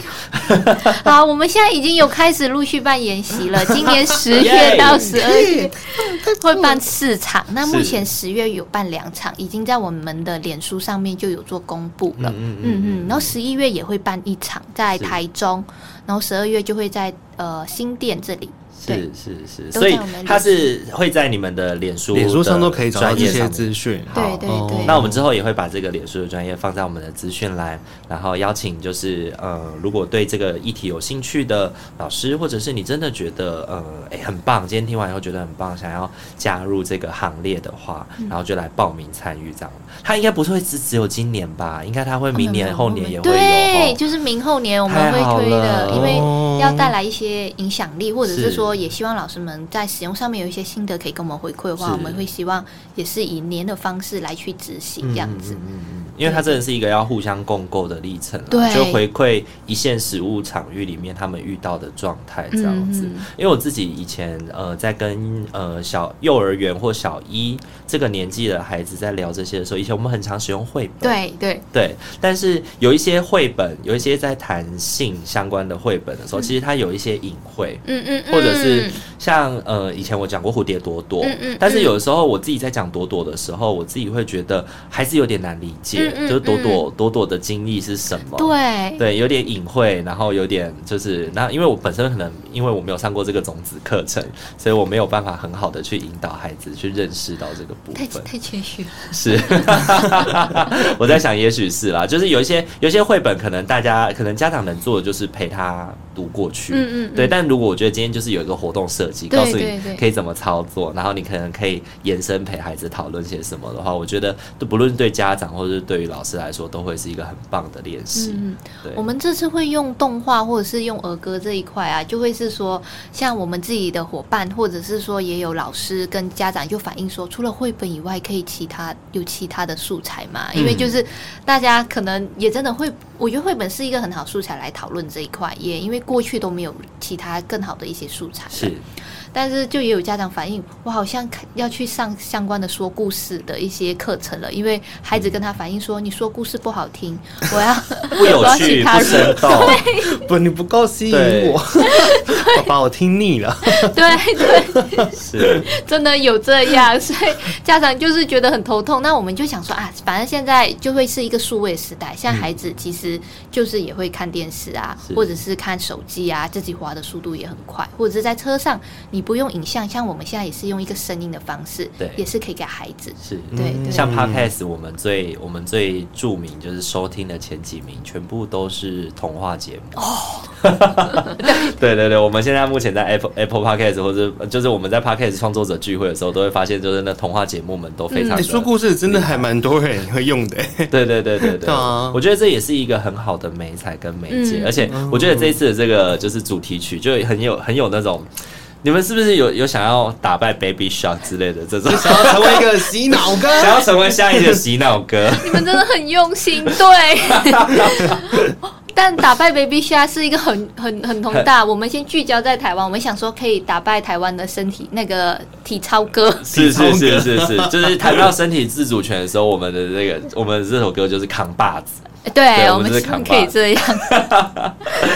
哎、好，我们现在已经有开始陆续办研习了，今年十月到十二月会办四场，那目前十月有办两场，已经在我们的脸书上面就有做公布了，嗯 嗯, 嗯, 嗯然后十一月也会办一场在台中，然后十二月就会在呃新店这里，是是是，所以它是会在你们的脸书脸书上都可以找到这些资讯。对对对、哦，那我们之后也会把这个脸书的专页放在我们的资讯栏，然后邀请就是呃，如果对这个议题有兴趣的老师，或者是你真的觉得呃、欸、很棒，今天听完以后觉得很棒，想要加入这个行列的话，然后就来报名参与这样。它、嗯、应该不会只只有今年吧？应该它会明年后年也会有。对，就是明后年我们会推的，因为要带来一些影响力，或者是说。也希望老师们在使用上面有一些心得可以跟我们回馈的话，我们会希望也是以年的方式来去执行这样子、嗯嗯嗯、因为它真的是一个要互相共构的历程、啊、对，就回馈一线实务场域里面他们遇到的状态这样子、嗯嗯、因为我自己以前、呃、在跟、呃、小幼儿园或小一这个年纪的孩子在聊这些的时候，以前我们很常使用绘本，对对对，但是有一些绘本，有一些在谈性相关的绘本的时候、嗯、其实它有一些隐晦，嗯嗯嗯，或者是是像呃，以前我讲过蝴蝶朵朵、嗯嗯嗯，但是有的时候我自己在讲朵朵的时候，我自己会觉得还是有点难理解，解，嗯嗯嗯、就是朵朵朵朵的经历是什么？对对，有点隐晦，然后有点就是，那因为我本身可能因为我没有上过这个种子课程，所以我没有办法很好的去引导孩子去认识到这个部分。太谦虚了，是，我在想也许是啦，就是有一些有一些绘本，可能大家可能家长能做的就是陪他读过去，嗯嗯嗯对。但如果我觉得今天就是有一个活动设计，告诉你可以怎么操作，然后你可能可以延伸陪孩子讨论些什么的话，我觉得不论对家长或者对于老师来说，都会是一个很棒的练习。嗯，我们这次会用动画或者是用儿歌这一块啊，就会是说像我们自己的伙伴，或者是说也有老师跟家长就反映说，除了绘本以外，可以其他有其他的素材嘛？因为就是大家可能也真的会，我觉得绘本是一个很好素材来讨论这一块，也因为过去都没有其他更好的一些素材。是。但是就也有家长反映，我好像要去上相关的说故事的一些课程了，因为孩子跟他反映说，你说故事不好听，我要不有趣不生动，不你不够吸引我，爸爸我听腻了。对对，是，真的有这样，所以家长就是觉得很头痛。那我们就想说啊，反正现在就会是一个数位时代，现在孩子其实就是也会看电视啊，嗯、或者是看手机啊，自己滑的速度也很快，或者是在车上你。不用影像，像我们现在也是用一个声音的方式，也是可以给孩子。是，对，嗯、對像 Podcast， 我们最我们最著名就是收听的前几名，全部都是童话节目。哦，对对对，我们现在目前在 Apple Apple Podcast 或者就是我们在 Podcast 创作者聚会的时候，都会发现就是那童话节目们都非常的、嗯欸、说故事，真的还蛮多人会用的、欸。对对对对对，啊、我觉得这也是一个很好的媒材跟媒介，嗯、而且我觉得这一次的这个就是主题曲就很有很有那种。你们是不是有有想要打败 Baby Shark 之类的这种？想要成为一个洗脑歌，想要成为下一个洗脑歌？你们真的很用心，对。但打败 Baby Shark 是一个很很很宏大，我们先聚焦在台湾，我们想说可以打败台湾的身体那个体操歌。是是是是是，就是谈到身体自主权的时候，我们的这个我们这首歌就是扛把子。对，對我们是可以这样，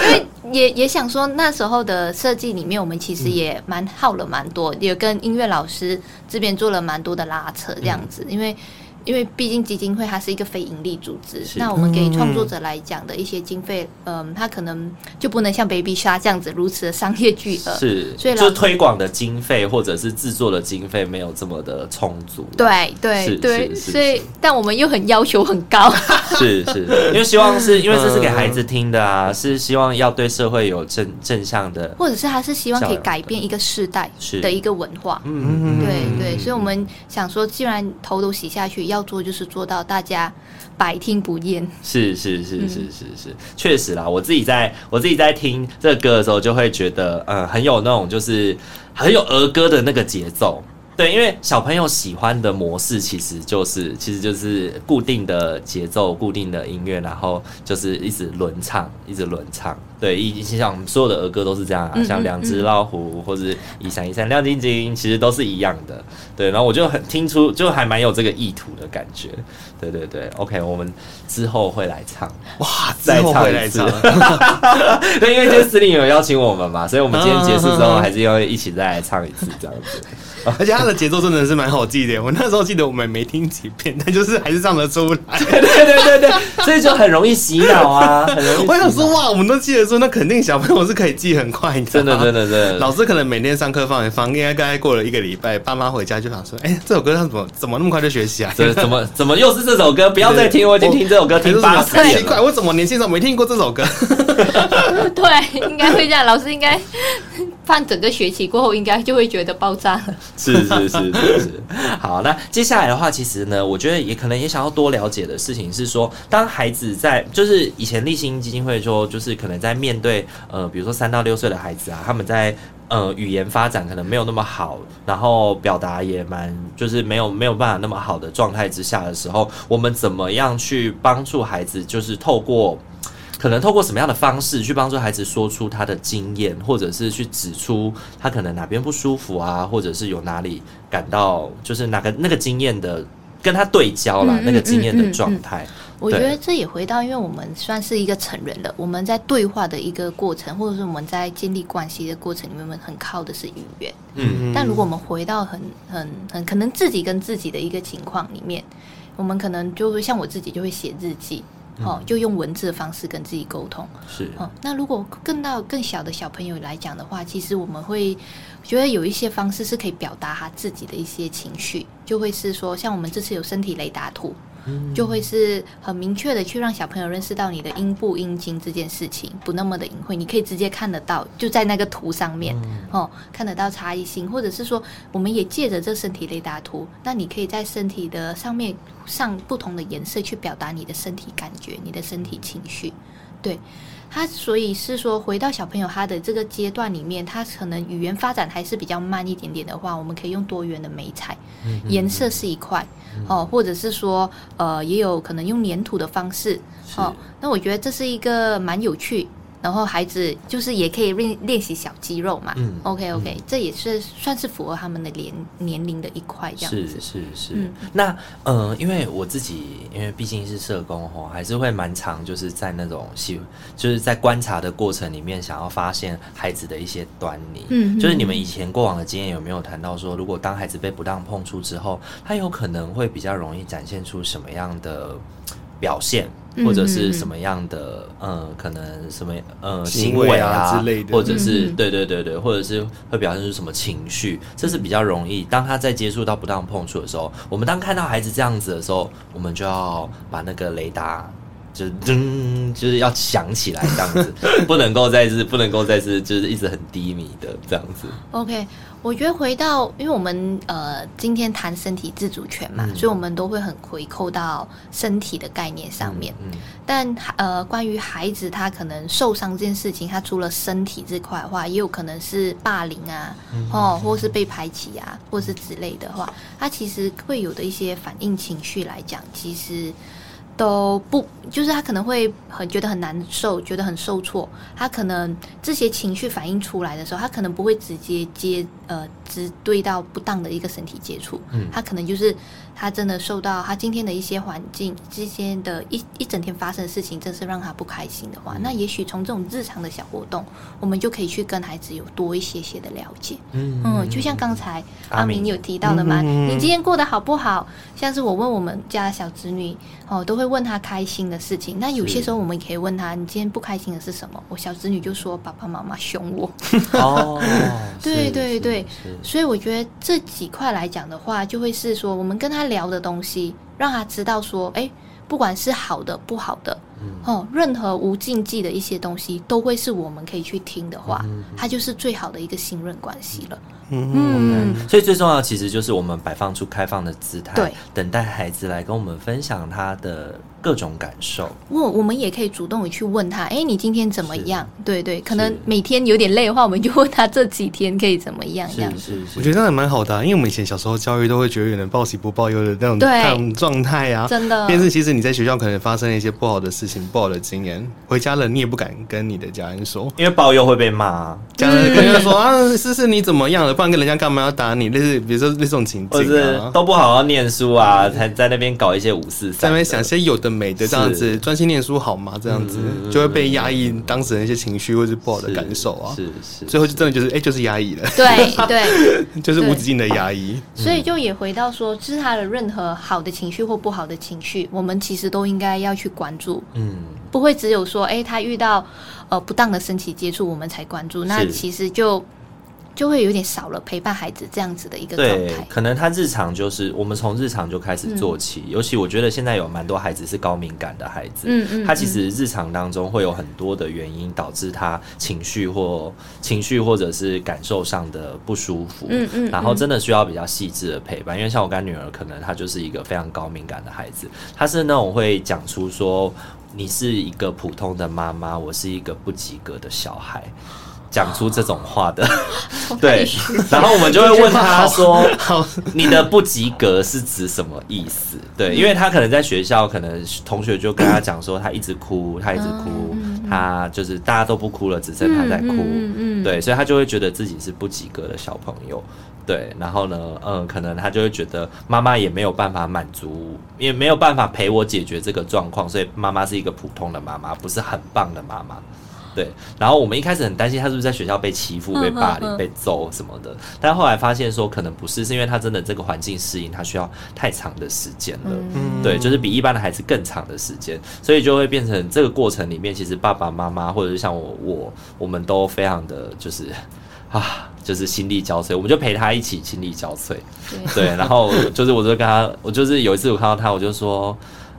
因为。也也想说那时候的设计里面我们其实也蛮耗了蛮多、嗯、也跟音乐老师这边做了蛮多的拉扯这样子、嗯、因为因为毕竟基金会它是一个非盈利组织，那我们给创作者来讲的一些经费，嗯，它可能就不能像 Baby Shark 这样子如此的商业巨额，是，所以就推广的经费或者是制作的经费没有这么的充足。对对对，所以但我们又很要求很高，是是，因为希望是因为这是给孩子听的啊，是希望要对社会有正正向的，或者是他是希望可以改变一个世代的一个文化，嗯，对对，所以我们想说，既然头都洗下去要。要做就是做到大家百听不厌，是是是是是是，确、嗯、实啦。我自己在我自己在听这个歌的时候，就会觉得，嗯，很有那种就是很有儿歌的那个节奏。对，因为小朋友喜欢的模式其实就是其实就是固定的节奏、固定的音乐，然后就是一直轮唱，一直轮唱。对，一像所有的儿歌都是这样啊，嗯嗯嗯像两只老虎或是一闪一闪亮晶晶，其实都是一样的。对，然后我就很听出，就还蛮有这个意图的感觉。对对对 ，OK， 我们之后会来唱，哇，再唱一次。对，因为就是司令有邀请我们嘛，所以我们今天结束之后，还是要一起再来唱一次这样子。而且他的节奏真的是蛮好记的，我那时候记得我们没听几遍，但就是还是唱得出来。对对对对对，所以就很容易洗脑啊，很容易洗脑。我想说哇，我们都记得。说那肯定小朋友是可以记很快的，真的真的真的。老师可能每天上课放一放，应该大概过了一个礼拜，爸妈回家就想说，哎、欸，这首歌他怎么怎么那么快就学习啊？怎么怎么又是这首歌？不要再听，我已经听这首歌听八十遍了。奇怪，我怎么年轻的时候没听过这首歌？对，应该会这样。老师应该放整个学期过后，应该就会觉得爆炸了。是是是是是。好，那接下来的话，其实呢，我觉得也可能也想要多了解的事情是说，当孩子在就是以前立新基金会说，就是可能在面对呃，比如说三到六岁的孩子啊，他们在呃语言发展可能没有那么好，然后表达也蛮就是没有没有办法那么好的状态之下的时候，我们怎么样去帮助孩子？就是透过可能透过什么样的方式去帮助孩子说出他的经验，或者是去指出他可能哪边不舒服啊，或者是有哪里感到就是哪个那个经验的跟他对焦啦，嗯嗯嗯嗯嗯那个经验的状态。嗯嗯嗯我觉得这也回到，因为我们算是一个成人了，我们在对话的一个过程，或者是我们在建立关系的过程里面，我们很靠的是语言。嗯，但如果我们回到很很很可能自己跟自己的一个情况里面，我们可能就会像我自己就会写日记、嗯哦、就用文字的方式跟自己沟通是、哦、那如果更到更小的小朋友来讲的话，其实我们会觉得有一些方式是可以表达他自己的一些情绪，就会是说像我们这次有身体雷达图，就会是很明确的去让小朋友认识到你的阴部阴茎这件事情不那么的隐晦，你可以直接看得到，就在那个图上面、嗯哦、看得到差异性，或者是说我们也借着这身体雷达图，那你可以在身体的上面上不同的颜色去表达你的身体感觉，你的身体情绪。对他，所以是说回到小朋友他的这个阶段里面，他可能语言发展还是比较慢一点点的话，我们可以用多元的媒材，颜色是一块、哦、或者是说呃，也有可能用黏土的方式、哦、那我觉得这是一个蛮有趣，然后孩子就是也可以练习小肌肉嘛、嗯、OK OK、嗯、这也是算是符合他们的年年龄的一块这样子。是是是、嗯、那呃，因为我自己因为毕竟是社工、哦、还是会蛮常就是在那种就是在观察的过程里面想要发现孩子的一些端倪、嗯、就是你们以前过往的经验有没有谈到说，如果当孩子被不当碰触之后，他有可能会比较容易展现出什么样的表现，或者是什么样的、嗯呃、可能什么呃行为啊之类的，或者是、嗯、对对对对，或者是会表现出什么情绪，这是比较容易。当他在接触到不当碰触的时候，我们当看到孩子这样子的时候，我们就要把那个雷达就噔，就是要响起来这样子，不能够再是不能够再是就是一直很低迷的这样子。OK。我觉得回到，因为我们呃今天谈身体自主权嘛、嗯、所以我们都会很回扣到身体的概念上面、嗯嗯、但呃关于孩子他可能受伤这件事情，他除了身体这块的话，也有可能是霸凌啊、嗯哦、或是被排挤啊，或是之类的话，他其实会有的一些反应情绪来讲，其实都不，就是他可能会很觉得很难受，觉得很受挫，他可能这些情绪反映出来的时候，他可能不会直接接呃直对到不当的一个身体接触、嗯、他可能就是他真的受到他今天的一些环境之间的一一整天发生的事情，真是让他不开心的话、嗯、那也许从这种日常的小活动，我们就可以去跟孩子有多一些些的了解。 嗯, 嗯就像刚才阿明有提到的嘛、嗯、你今天过得好不好，像是我问我们家小侄女、哦、都会问他开心的事情，那有些时候我们可以问他，你今天不开心的是什么，我小侄女就说爸爸妈妈凶我哦对对对，所以我觉得这几块来讲的话，就会是说我们跟他聊的东西，让他知道说哎，不管是好的不好的、嗯哦、任何无禁忌的一些东西都会是我们可以去听的话，嗯嗯嗯，它就是最好的一个信任关系了。嗯, 嗯, 嗯，所以最重要的其实就是我们摆放出开放的姿态，对，等待孩子来跟我们分享他的各种感受。我我们也可以主动去问他，哎、欸，你今天怎么样？对对，可能每天有点累的话，我们就问他这几天可以怎么样。这样子，是是是，我觉得那还蛮好的、啊，因为我们以前小时候教育都会觉得有点报喜不报忧的那种那种状态啊，真的。但是其实你在学校可能发生了一些不好的事情、不好的经验，回家了你也不敢跟你的家人说，因为报忧会被骂、啊，家人跟他说、嗯、啊，思思你怎么样了？不然跟人家干嘛要打你？类似比如说那种情景、啊，或是都不好好念书啊，才在那边搞一些五四三，在那边想些有的美的这样子，专心念书好吗？这样子、嗯、就会被压抑当时的一些情绪或是不好的感受啊，是是，最后就真的就是哎、欸，就是压抑了，对对，就是无止境的压抑。所以就也回到说，就是他的任何好的情绪或不好的情绪，我们其实都应该要去关注，嗯，不会只有说哎、欸，他遇到呃不当的身体接触我们才关注，那其实就。就会有点少了陪伴孩子这样子的一个状态。对，可能他日常就是我们从日常就开始做起、嗯、尤其我觉得现在有蛮多孩子是高敏感的孩子、嗯嗯、他其实日常当中会有很多的原因导致他情绪或情绪或者是感受上的不舒服、嗯嗯、然后真的需要比较细致的陪伴，因为像我干女儿可能她就是一个非常高敏感的孩子，她是那种会讲出说你是一个普通的妈妈，我是一个不及格的小孩，讲出这种话的对，然后我们就会问他说你的不及格是指什么意思，对，因为他可能在学校可能同学就跟他讲说他一直哭他一直哭、嗯、他就是大家都不哭了只剩他在哭、嗯嗯嗯、对，所以他就会觉得自己是不及格的小朋友，对，然后呢嗯，可能他就会觉得妈妈也没有办法满足，也没有办法陪我解决这个状况，所以妈妈是一个普通的妈妈，不是很棒的妈妈，对，然后我们一开始很担心他是不是在学校被欺负、被霸凌、被揍什么的，但后来发现说可能不是，是因为他真的这个环境适应他需要太长的时间了、嗯、对，就是比一般的孩子更长的时间，所以就会变成这个过程里面其实爸爸妈妈或者是像我我我们都非常的就是啊，就是心力交瘁，我们就陪他一起心力交瘁。 对, 对，然后就是我就跟他，我就是有一次我看到他我就说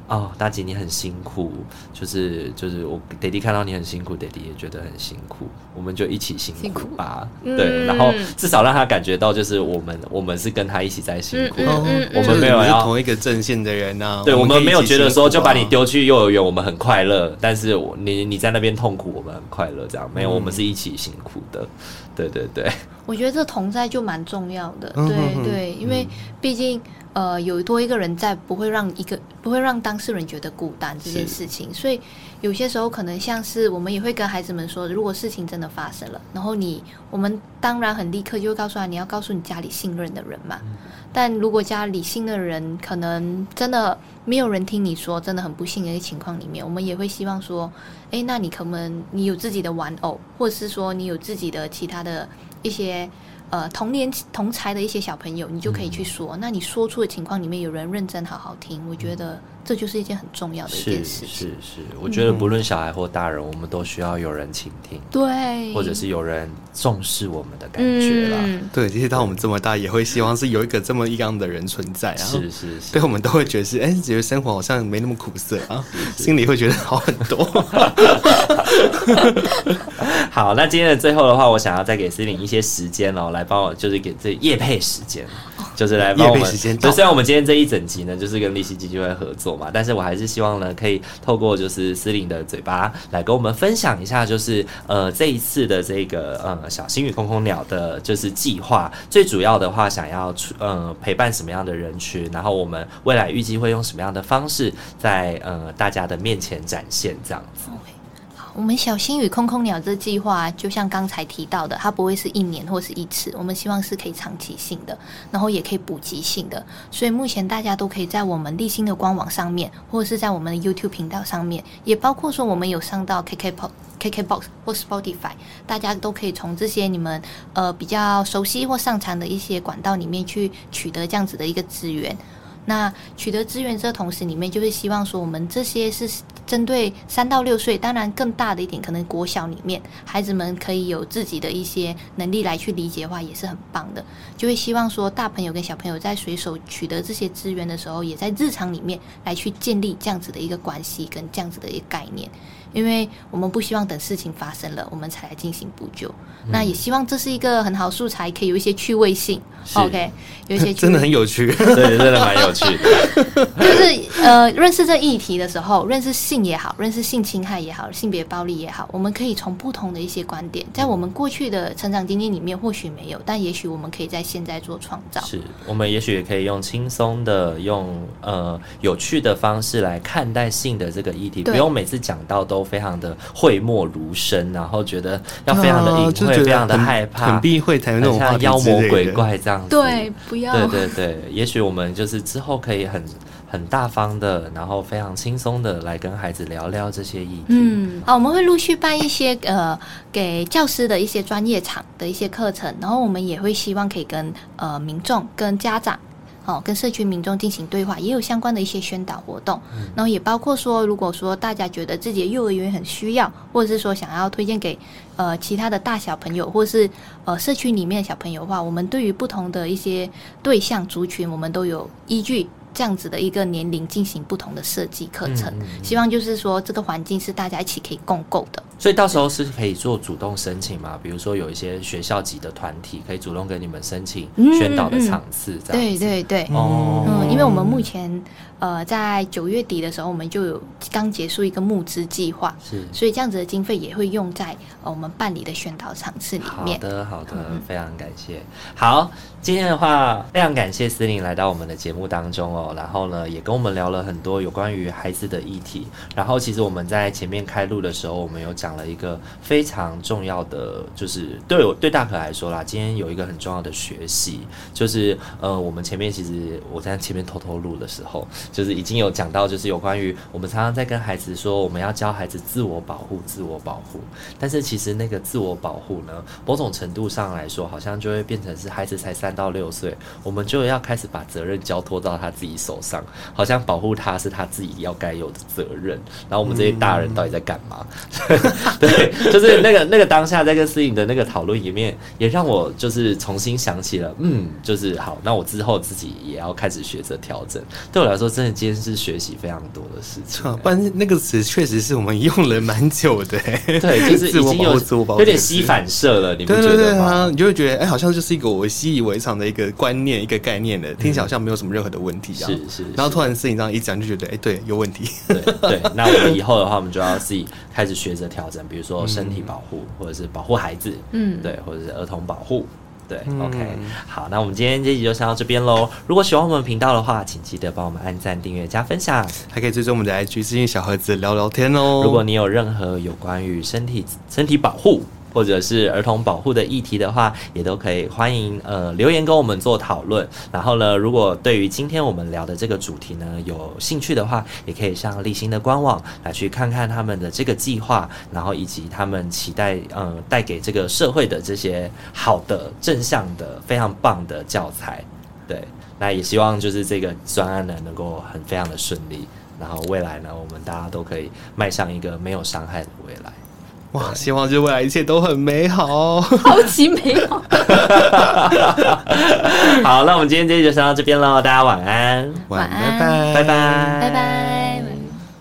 哦，大姐你很辛苦，就是就是我爹地看到你很辛苦，爹地也觉得很辛苦，我们就一起辛苦吧，辛苦对、嗯，然后至少让他感觉到就是我们我们是跟他一起在辛苦，嗯嗯嗯、我们没有要、就是、我是同一个阵线的人啊，对，我们没有觉得说就把你丢去幼儿园我们很快乐，但是我你你在那边痛苦我们很快乐这样，没有、嗯、我们是一起辛苦的，对对对，我觉得这同在就蛮重要的，对、嗯、对，因为毕竟。呃，有多一个人在，不会让一个不会让当事人觉得孤单这件事情，所以有些时候可能像是我们也会跟孩子们说，如果事情真的发生了，然后你我们当然很立刻就会告诉他，你要告诉你家里信任的人嘛。嗯、但如果家里信任的人可能真的没有人听你说，真的很不幸的一个情况里面，我们也会希望说，哎，那你可能你有自己的玩偶，或者是说你有自己的其他的一些。呃，同年同才的一些小朋友，你就可以去说、嗯、那你说出的情况里面有人认真好好听，我觉得这就是一件很重要的一件事情。是是是，我觉得不论小孩或大人、嗯、我们都需要有人倾听，对，或者是有人重视我们的感觉啦、嗯、对，其实到我们这么大也会希望是有一个这么一样的人存在、啊、是是是，对，我们都会觉得是哎，觉得生活好像没那么苦涩啊，是是，心里会觉得好很多好，那今天的最后的话，我想要再给思玲一些时间哦，来帮我就是给这业配时间、哦、就是来帮我们，就虽然我们今天这一整集呢就是跟立希基金会合作嘛，但是我还是希望呢可以透过就是思玲的嘴巴来跟我们分享一下，就是呃这一次的这个呃小星宇空空鸟的就是计划，最主要的话想要呃陪伴什么样的人群，然后我们未来预计会用什么样的方式在呃大家的面前展现这样子。我们小星宇空空鸟这计划就像刚才提到的，它不会是一年或是一次，我们希望是可以长期性的，然后也可以补给性的，所以目前大家都可以在我们立新的官网上面，或者是在我们的 YouTube 频道上面，也包括说我们有上到 KKbox KKbox 或 Spotify， 大家都可以从这些你们呃比较熟悉或擅长的一些管道里面去取得这样子的一个资源。那取得资源这同时里面，就是希望说我们这些是针对三到六岁，当然更大的一点，可能国小里面孩子们可以有自己的一些能力来去理解的话，也是很棒的。就会希望说大朋友跟小朋友在随手取得这些资源的时候，也在日常里面来去建立这样子的一个关系跟这样子的一个概念。因为我们不希望等事情发生了我们才来进行补救、嗯、那也希望这是一个很好素材，可以有一些趣味性 OK， 有一些趣味真的很有趣对，真的蛮有趣的就是呃，认识这议题的时候，认识性也好，认识性侵害也好，性别暴力也好，我们可以从不同的一些观点，在我们过去的成长经历里面或许没有，但也许我们可以在现在做创造，是我们也许也可以用轻松的用呃有趣的方式来看待性的这个议题，不用每次讲到都都非常的讳莫如深，然后觉得要非常的隐晦、啊、非常的害怕，很避讳谈那种话题之类的，像妖魔鬼怪这样子，对，不要，对对对，也许我们就是之后可以很很大方的，然后非常轻松的来跟孩子聊聊这些议题。嗯，好，我们会陆续办一些呃给教师的一些专业场的一些课程，然后我们也会希望可以跟呃民众、跟家长哦、跟社区民众进行对话，也有相关的一些宣导活动、嗯、然后也包括说如果说大家觉得自己的幼儿园很需要，或者是说想要推荐给呃其他的大小朋友，或是呃社区里面的小朋友的话，我们对于不同的一些对象族群，我们都有依据这样子的一个年龄进行不同的设计课程、嗯嗯、希望就是说这个环境是大家一起可以共构的，所以到时候是可以做主动申请嘛，比如说有一些学校级的团体可以主动跟你们申请宣导的场次、嗯嗯、对对对、哦嗯、因为我们目前呃在九月底的时候我们就有刚结束一个募资计划，是，所以这样子的经费也会用在、呃、我们办理的宣导场次里面。好的好的、嗯、非常感谢。好，今天的话非常感谢思玲来到我们的节目当中哦，然后呢也跟我们聊了很多有关于孩子的议题，然后其实我们在前面开录的时候我们有讲讲了一个非常重要的，就是对我对大可来说啦，今天有一个很重要的学习，就是呃，我们前面其实我在前面偷偷录的时候，就是已经有讲到，就是有关于我们常常在跟孩子说，我们要教孩子自我保护，自我保护，但是其实那个自我保护呢，某种程度上来说，好像就会变成是孩子才三到六岁，我们就要开始把责任交托到他自己手上，好像保护他是他自己要该有的责任，然后我们这些大人到底在干嘛？嗯、对，就是那个那个当下在跟思颖的那个讨论里面，也让我就是重新想起了，嗯，就是好，那我之后自己也要开始学着调整。对我来说，真的今天是学习非常多的事情、欸啊。不然那个词确实是我们用了蛮久的、欸，对，就是已经有有点吸反射了，你不觉得吗？对对对啊，你就会觉得哎、欸，好像就是一个我习以为常的一个观念、一个概念的，听起来好像没有什么任何的问题啊。是、嗯、是。然后突然思颖这样一讲，就觉得哎、欸，对，有问题。对对，那我们以后的话，我们就要自己开始学着调整，比如说身体保护，或者是保护孩子，嗯，对，或者是儿童保护。对、嗯、，OK， 好，那我们今天这集就先到这边喽。如果喜欢我们频道的话，请记得帮我们按赞、订阅、加分享，还可以追踪我们的 I G 私信小盒子聊聊天哦。如果你有任何有关于身体身体保护或者是儿童保护的议题的话，也都可以欢迎呃留言跟我们做讨论。然后呢，如果对于今天我们聊的这个主题呢有兴趣的话，也可以上立新的官网来去看看他们的这个计划，然后以及他们期待呃带给这个社会的这些好的正向的非常棒的教材。对，那也希望就是这个专案呢能够很非常的顺利，然后未来呢我们大家都可以迈向一个没有伤害的未来。哇，希望就未来一切都很美好、哦，超级美好。好，那我们今天这集就先到这边喽，大家晚安，晚安，拜拜，拜拜，拜拜。